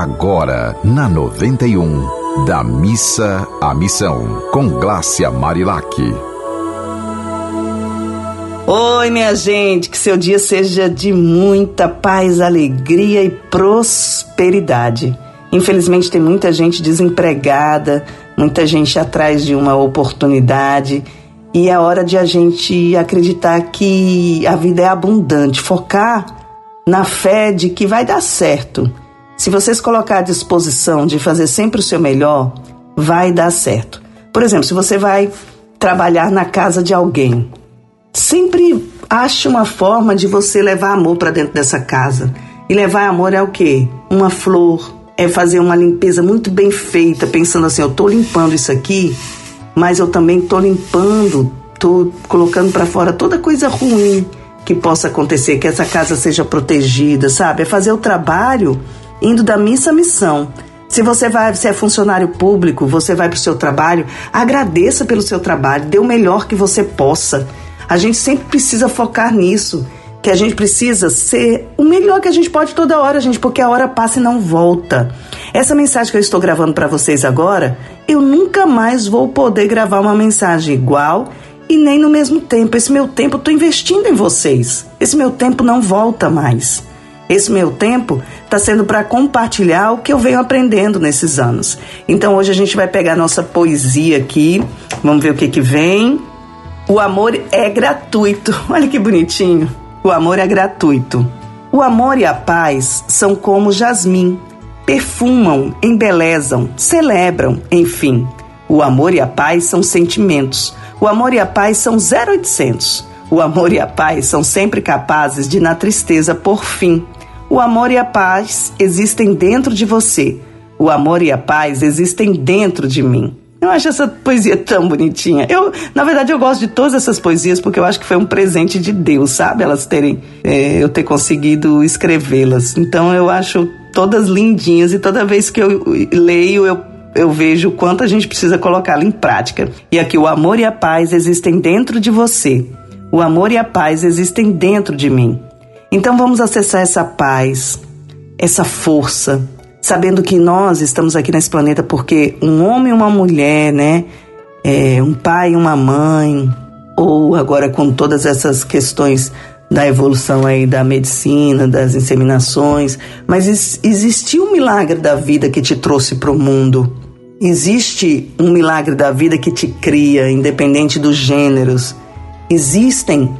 agora na 91, da Missa à Missão, com Glácia Marilac. Oi, minha gente, que seu dia seja de muita paz, alegria e prosperidade. Infelizmente tem muita gente desempregada, muita gente atrás de uma oportunidade, e é hora de a gente acreditar que a vida é abundante, focar na fé de que vai dar certo. Se vocês colocar à disposição de fazer sempre o seu melhor, vai dar certo. Por exemplo, se você vai trabalhar na casa de alguém, sempre ache uma forma de você levar amor para dentro dessa casa. E levar amor é o quê? Uma flor, é fazer uma limpeza muito bem feita, pensando assim, eu estou limpando isso aqui, mas eu também estou limpando, estou colocando para fora toda coisa ruim que possa acontecer, que essa casa seja protegida, sabe? É fazer o trabalho indo da missa à missão. Se você vai, se é funcionário público, você vai para o seu trabalho, agradeça pelo seu trabalho, dê o melhor que você possa. A gente sempre precisa focar nisso, que a gente precisa ser o melhor que a gente pode toda hora, gente, porque a hora passa e não volta. Essa mensagem que eu estou gravando para vocês agora, eu nunca mais vou poder gravar uma mensagem igual e nem no mesmo tempo. Esse meu tempo eu estou investindo em vocês. Esse meu tempo não volta mais. Esse meu tempo está sendo para compartilhar o que eu venho aprendendo nesses anos. Então hoje a gente vai pegar nossa poesia aqui, vamos ver o que vem. O amor é gratuito. Olha que bonitinho. O amor é gratuito. O amor e a paz são como jasmim. Perfumam, embelezam, celebram, enfim. O amor e a paz são sentimentos. O amor e a paz são 0800. O amor e a paz são sempre capazes de, na tristeza, pôr fim. O amor e a paz existem dentro de você. O amor e a paz existem dentro de mim. Eu acho essa poesia tão bonitinha. Na verdade, eu gosto de todas essas poesias porque eu acho que foi um presente de Deus, sabe? Elas terem... eu ter conseguido escrevê-las. Então, eu acho todas lindinhas e toda vez que eu leio, eu vejo o quanto a gente precisa colocá-la em prática. E aqui, o amor e a paz existem dentro de você. O amor e a paz existem dentro de mim. Então, vamos acessar essa paz, essa força, sabendo que nós estamos aqui nesse planeta porque um homem e uma mulher, né? Um pai e uma mãe, ou agora com todas essas questões da evolução aí da medicina, das inseminações, mas existiu um milagre da vida que te trouxe para o mundo. Existe um milagre da vida que te cria, independente dos gêneros. Existem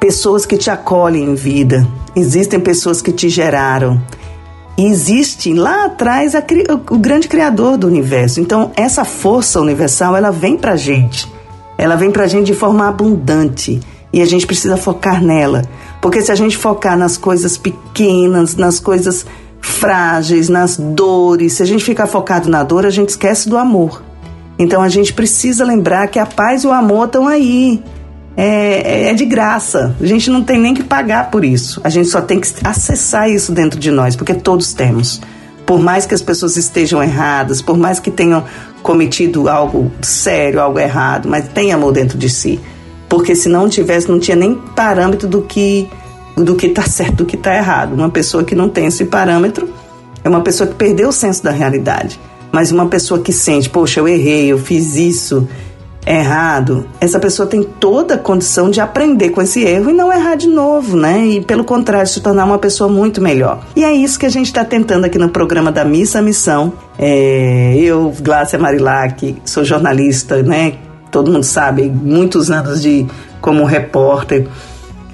pessoas que te acolhem em vida, existem pessoas que te geraram. E existe lá atrás o grande criador do universo. Então, essa força universal, ela vem pra gente. Ela vem pra gente de forma abundante. E a gente precisa focar nela. Porque se a gente focar nas coisas pequenas, nas coisas frágeis, nas dores, se a gente ficar focado na dor, a gente esquece do amor. Então, a gente precisa lembrar que a paz e o amor estão aí. É de graça, a gente não tem nem que pagar por isso, a gente só tem que acessar isso dentro de nós, porque todos temos. Por mais que as pessoas estejam erradas, por mais que tenham cometido algo sério, algo errado, mas tem amor dentro de si, porque se não tivesse, não tinha nem parâmetro do que tá certo, do que tá errado. Uma pessoa que não tem esse parâmetro é uma pessoa que perdeu o senso da realidade, mas uma pessoa que sente, poxa, eu errei, eu fiz isso errado, essa pessoa tem toda a condição de aprender com esse erro e não errar de novo, né? E pelo contrário, se tornar uma pessoa muito melhor. E é isso que a gente está tentando aqui no programa da Missa à Missão. Eu, Glácia Marilac, sou jornalista, né? Todo mundo sabe, muitos anos como repórter.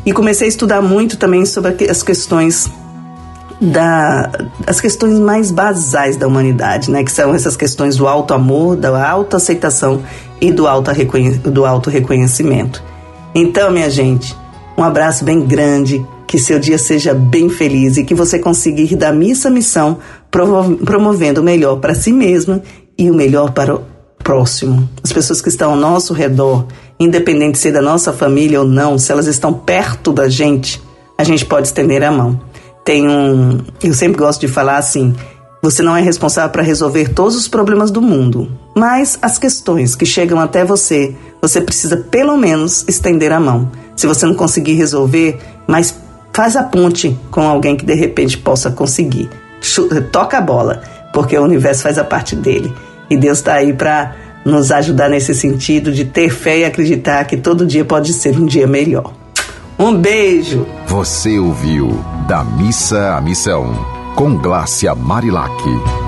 E comecei a estudar muito também sobre as questões as questões mais basais da humanidade, né? Que são essas questões do auto-amor, da auto-aceitação e do auto-reconhecimento. Então, minha gente, um abraço bem grande, que seu dia seja bem feliz e que você consiga ir da missa à missão promovendo o melhor para si mesmo e o melhor para o próximo. As pessoas que estão ao nosso redor, independente de ser da nossa família ou não, se elas estão perto da gente, a gente pode estender a mão. Eu sempre gosto de falar assim, você não é responsável para resolver todos os problemas do mundo, mas as questões que chegam até você, você precisa pelo menos estender a mão. Se você não conseguir resolver, mas faz a ponte com alguém que de repente possa conseguir. toca a bola, porque o universo faz a parte dele. E Deus está aí para nos ajudar nesse sentido de ter fé e acreditar que todo dia pode ser um dia melhor. Um beijo! Você ouviu Da Missa à Missão, com Glácia Marilac.